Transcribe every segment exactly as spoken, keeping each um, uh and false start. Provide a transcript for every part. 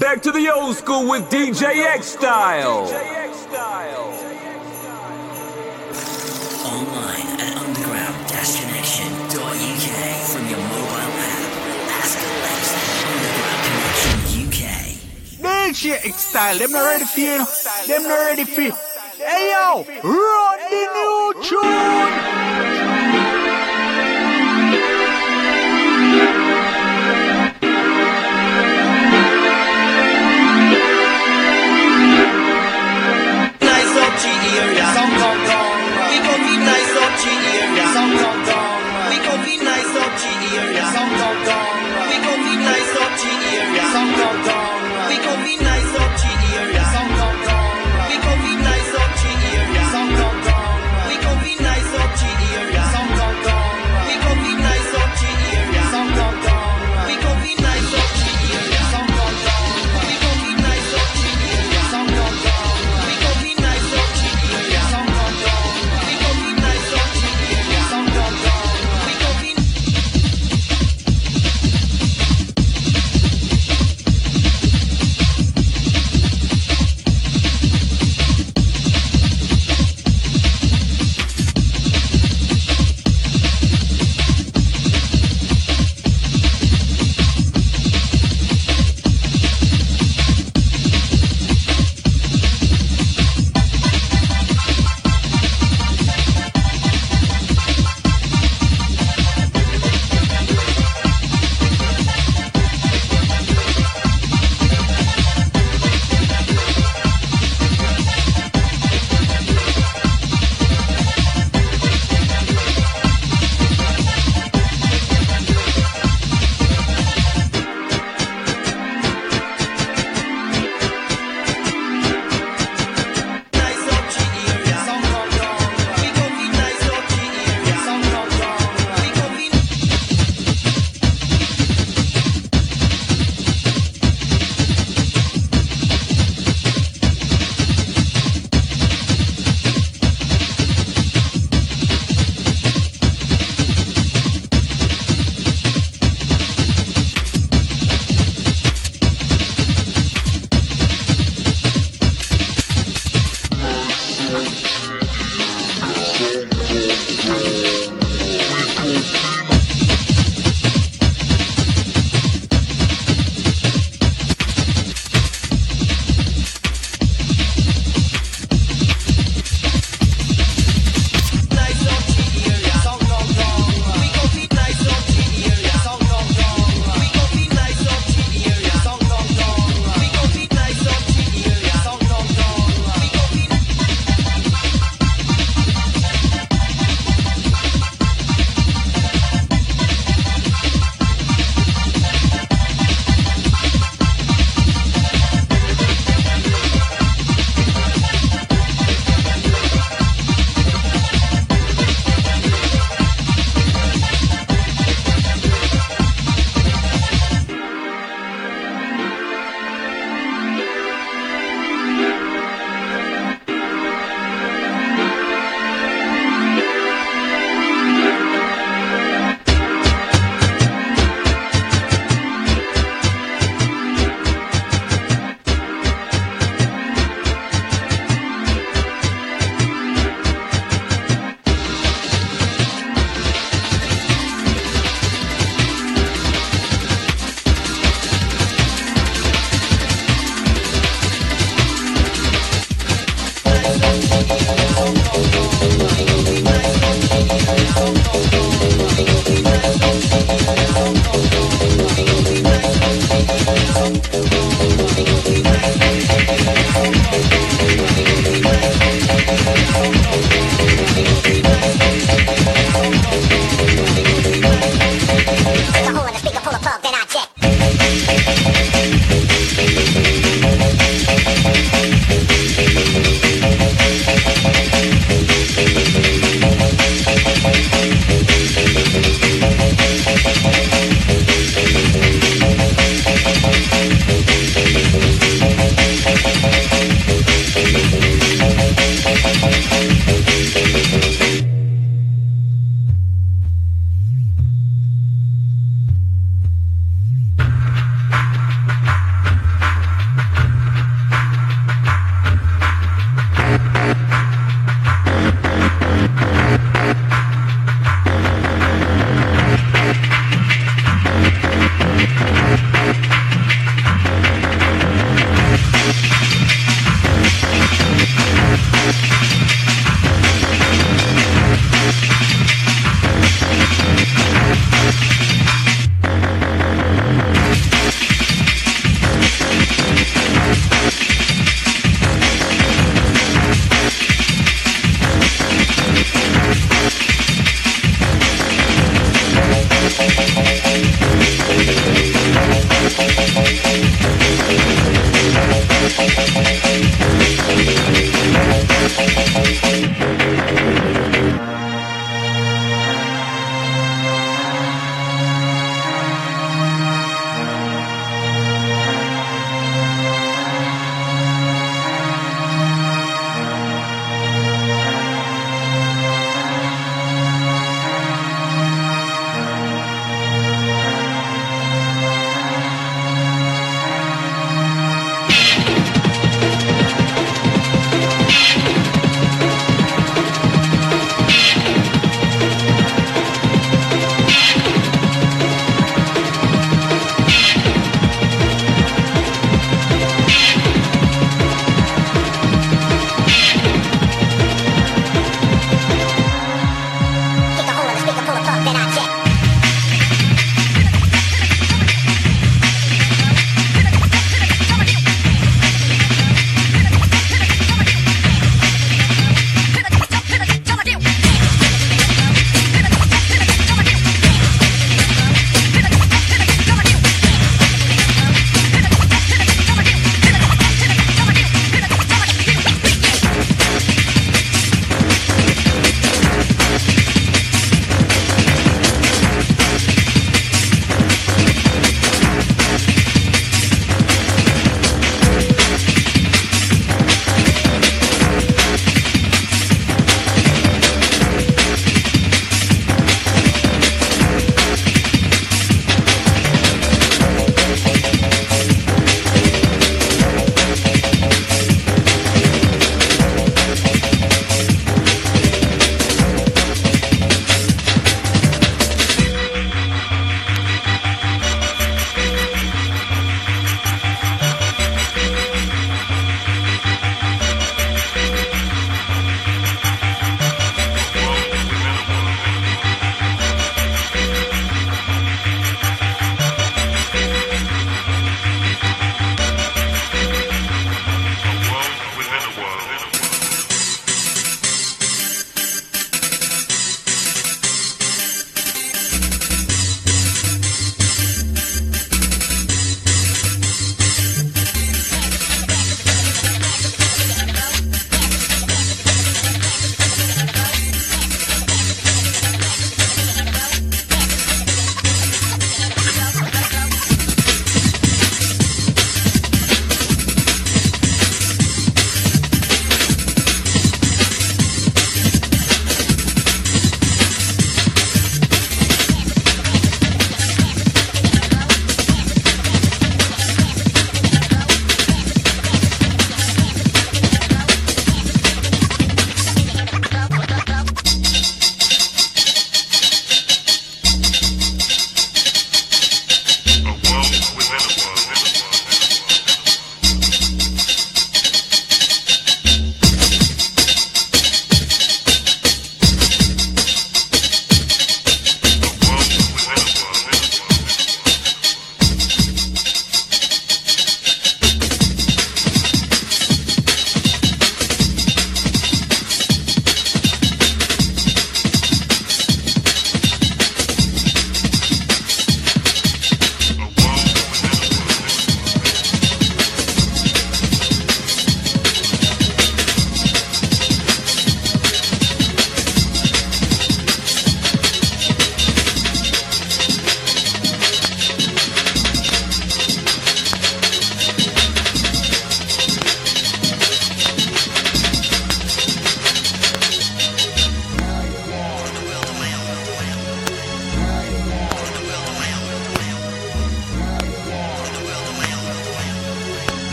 Back to the old school with D J X-Style. Online at underground connection dot U K. From your mobile app, ask Alexa, Underground Connection U K. D J X-Style, them not ready for you. Them not ready for you. Hey yo, run the new tune. Some come down, we go be nice up to area. Some come down, we go be nice up to area. Some come down, we go be nice up to area. Some come down, we go be nice up to area. Some come down, we go be nice up to area. Some come down, we go be nice up to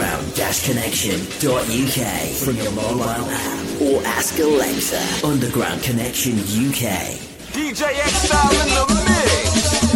underground connection dot U K from your mobile app or ask Alexa. Underground Connection U K. D J X-Style in the mix.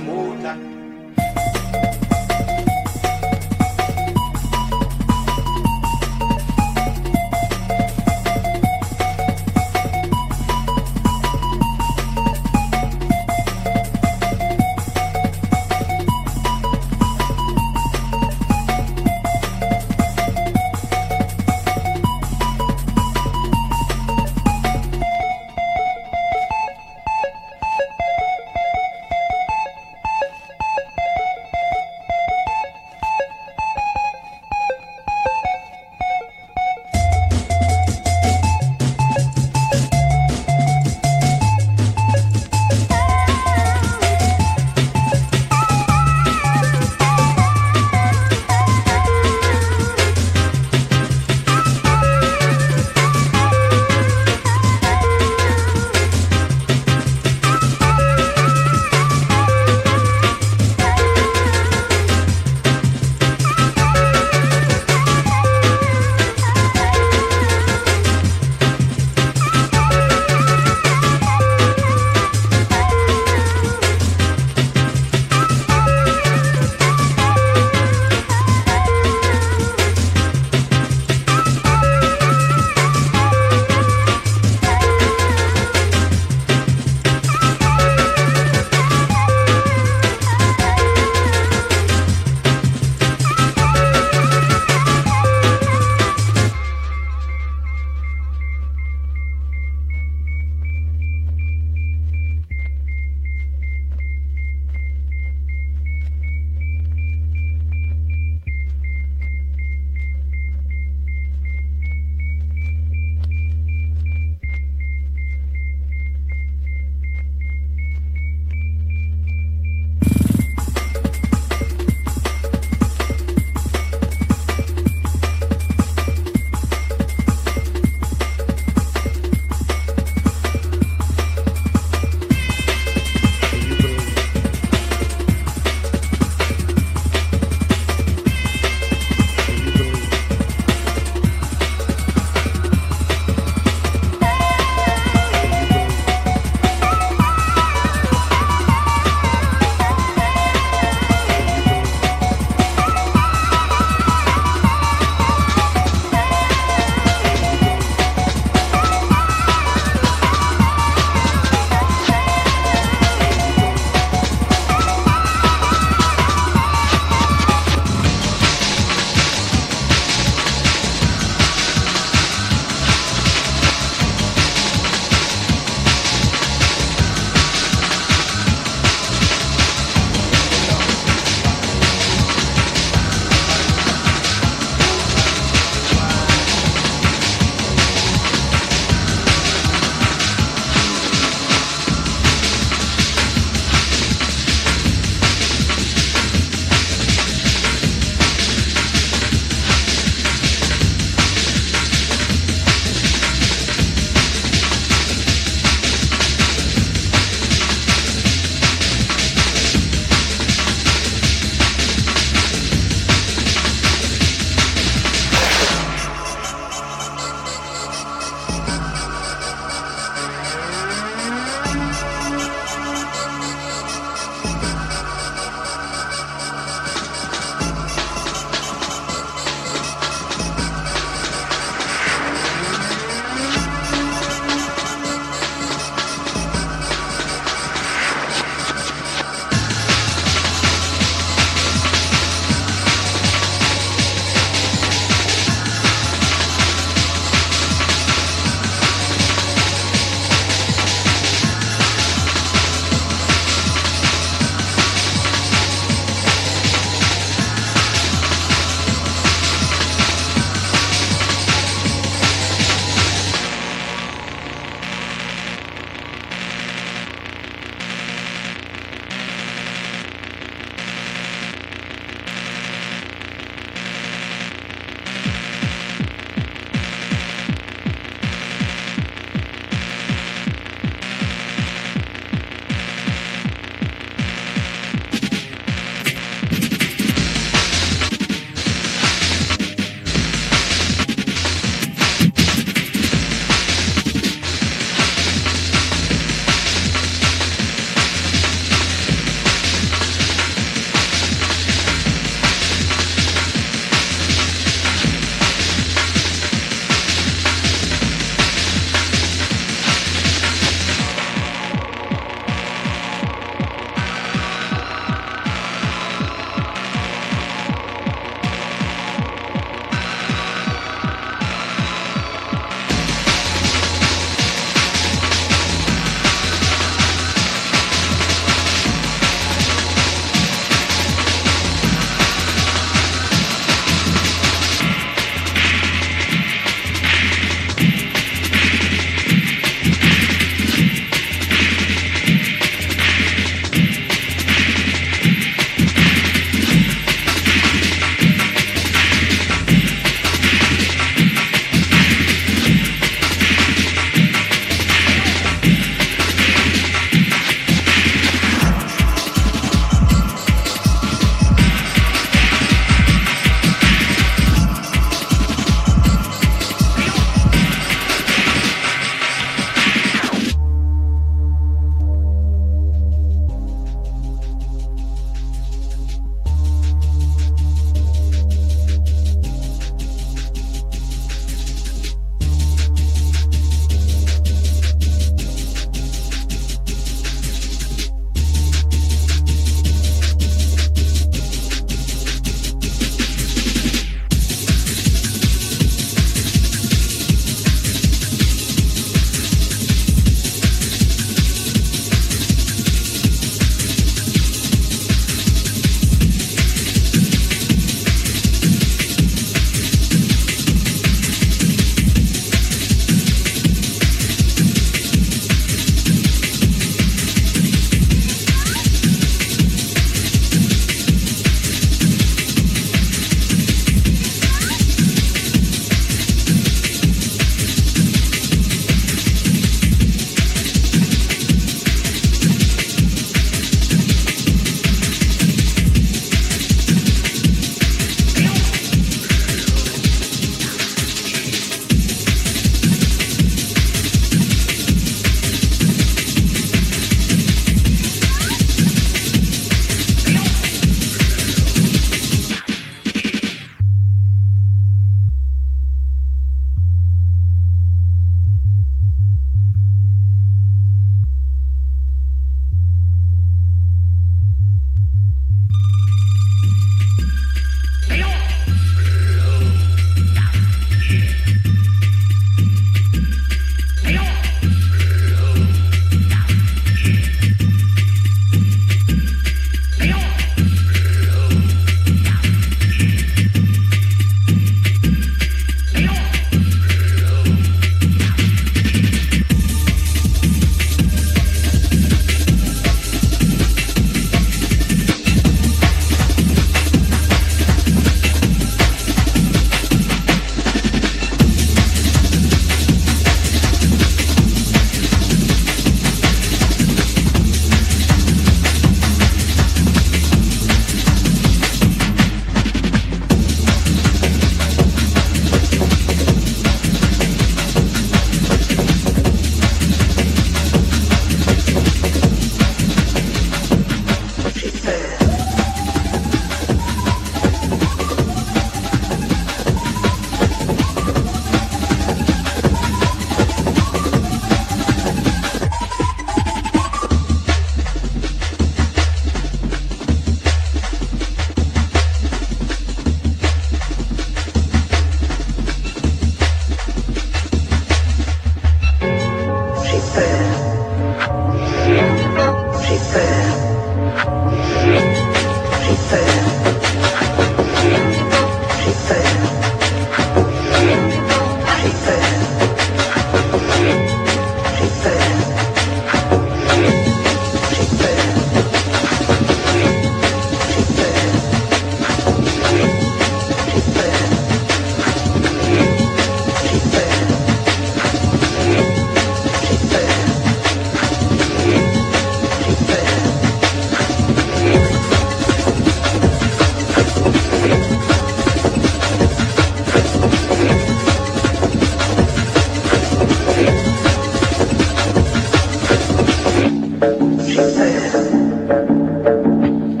D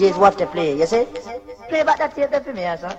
Js what to play, you see? Play back that theater for me, yes, sir.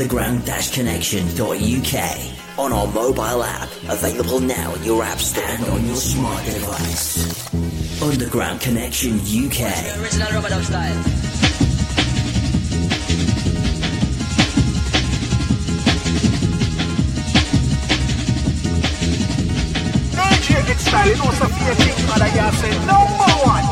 underground connection dot U K on our mobile app, available now in your app store and on your smart device. Underground Connection U K. Original Robodog style. Style, you know, Sophia King, but I gotta say, number one.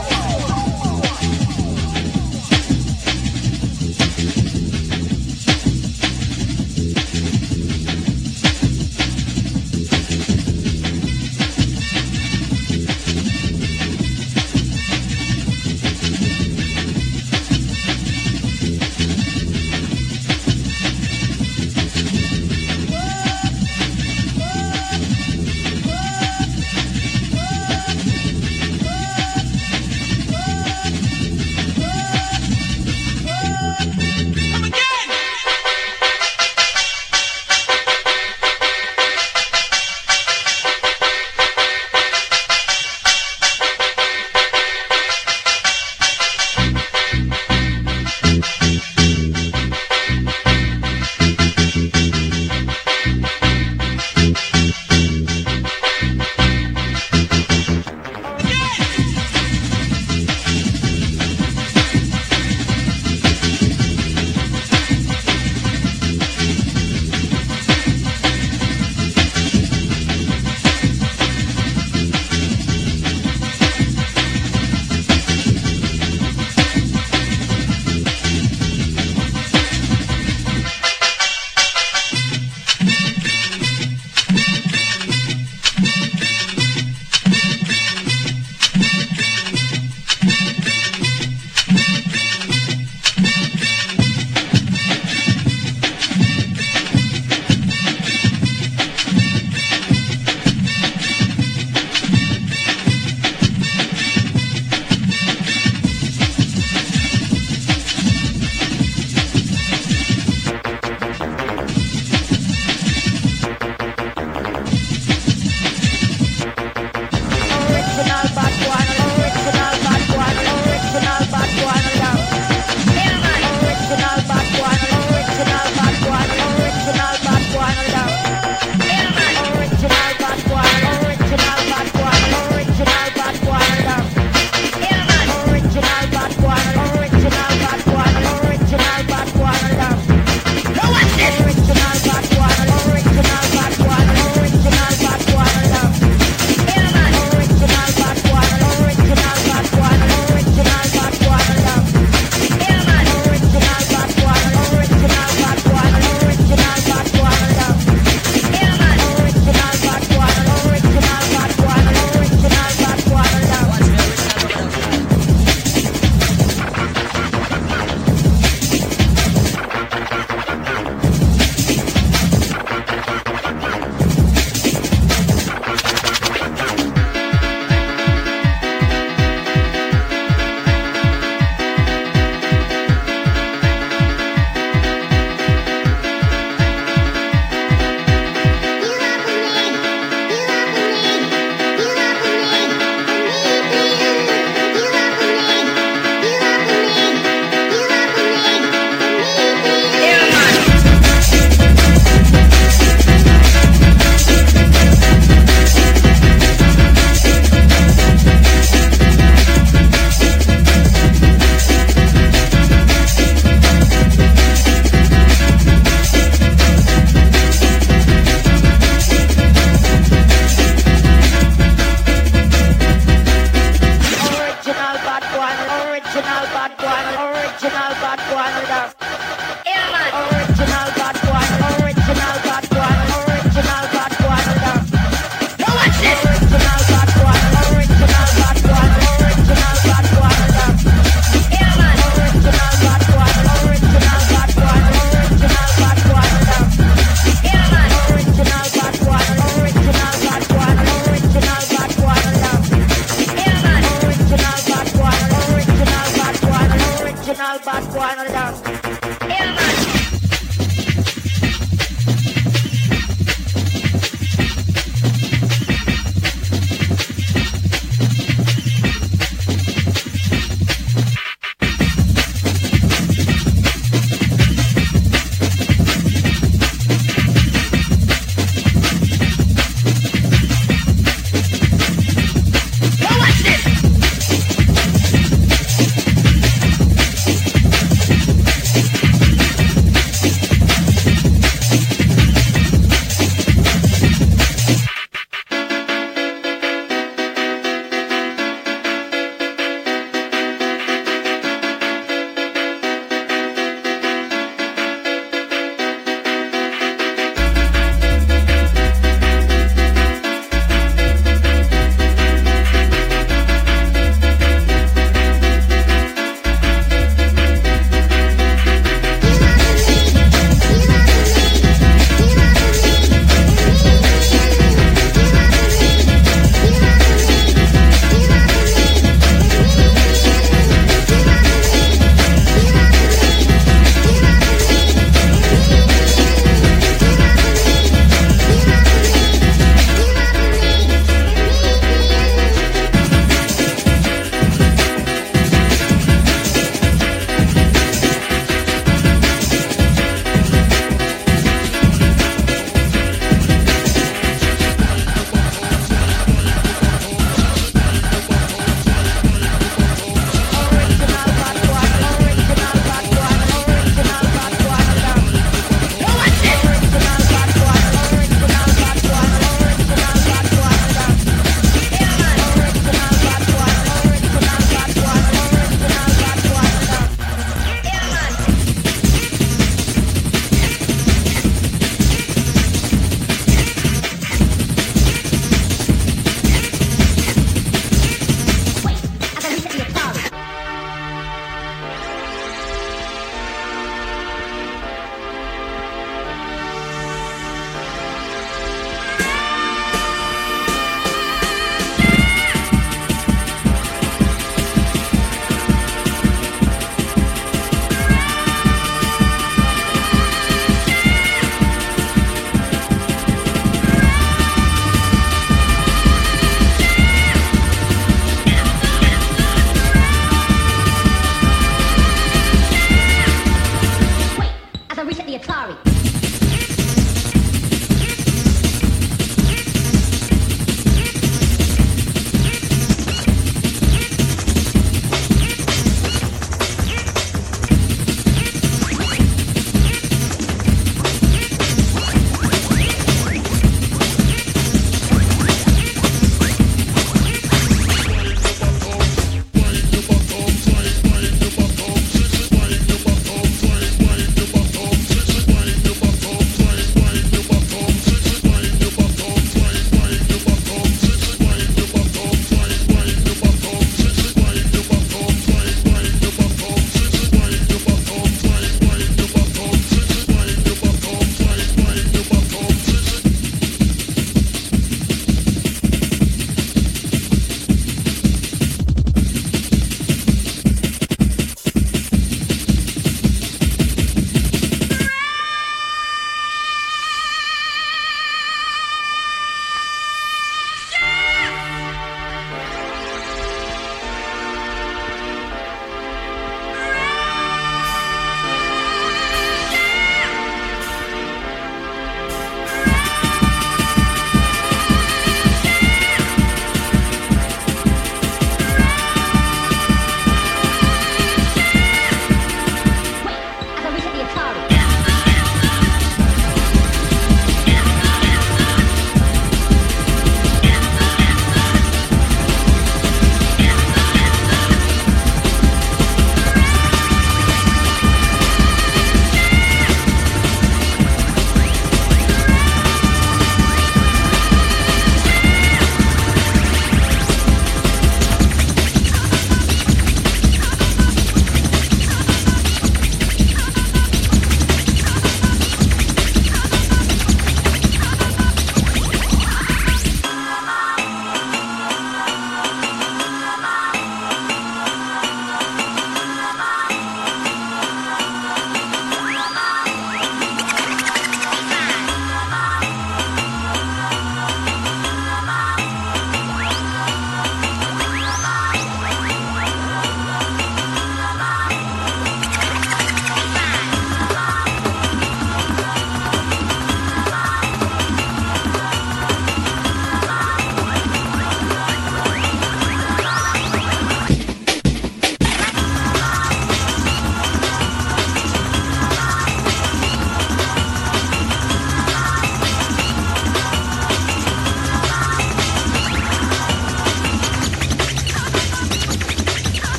Bad boy, no doubt.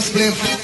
a spliff.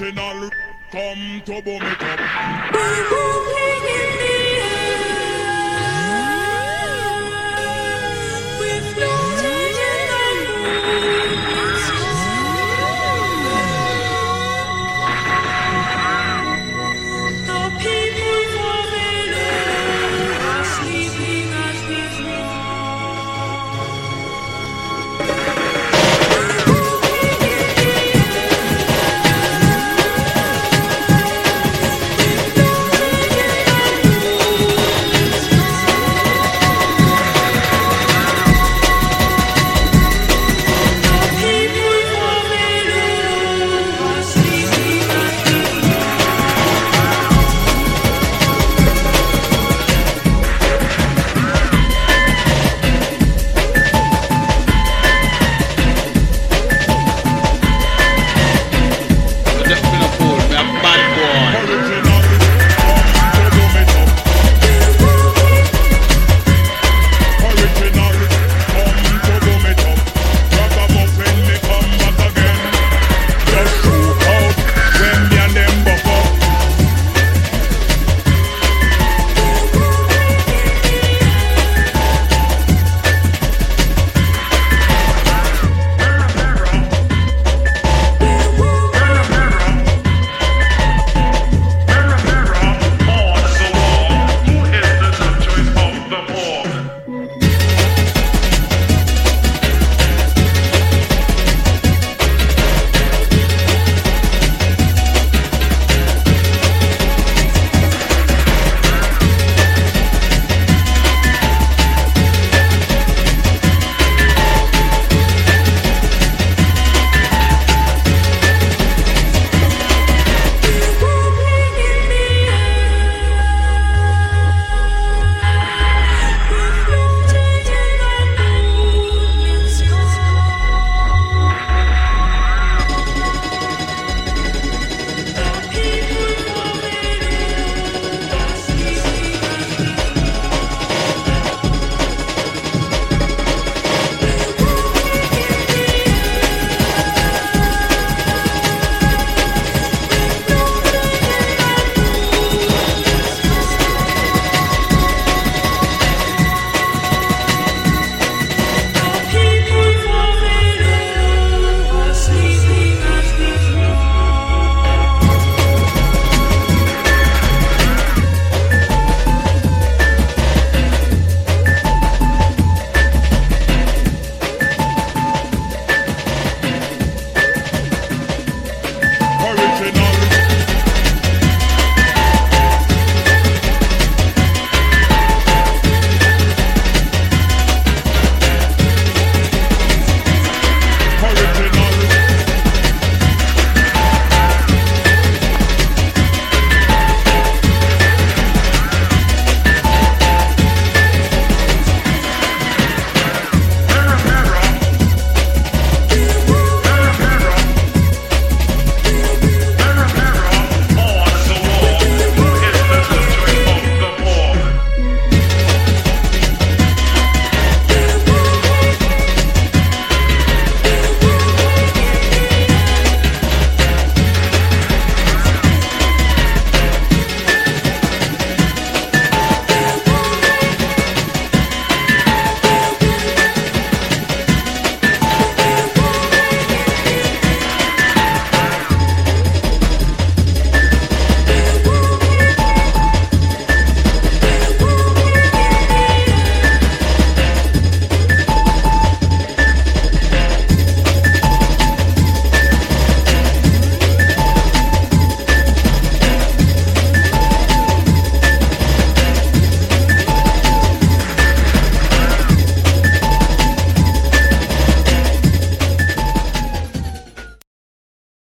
original. Come to boom it up.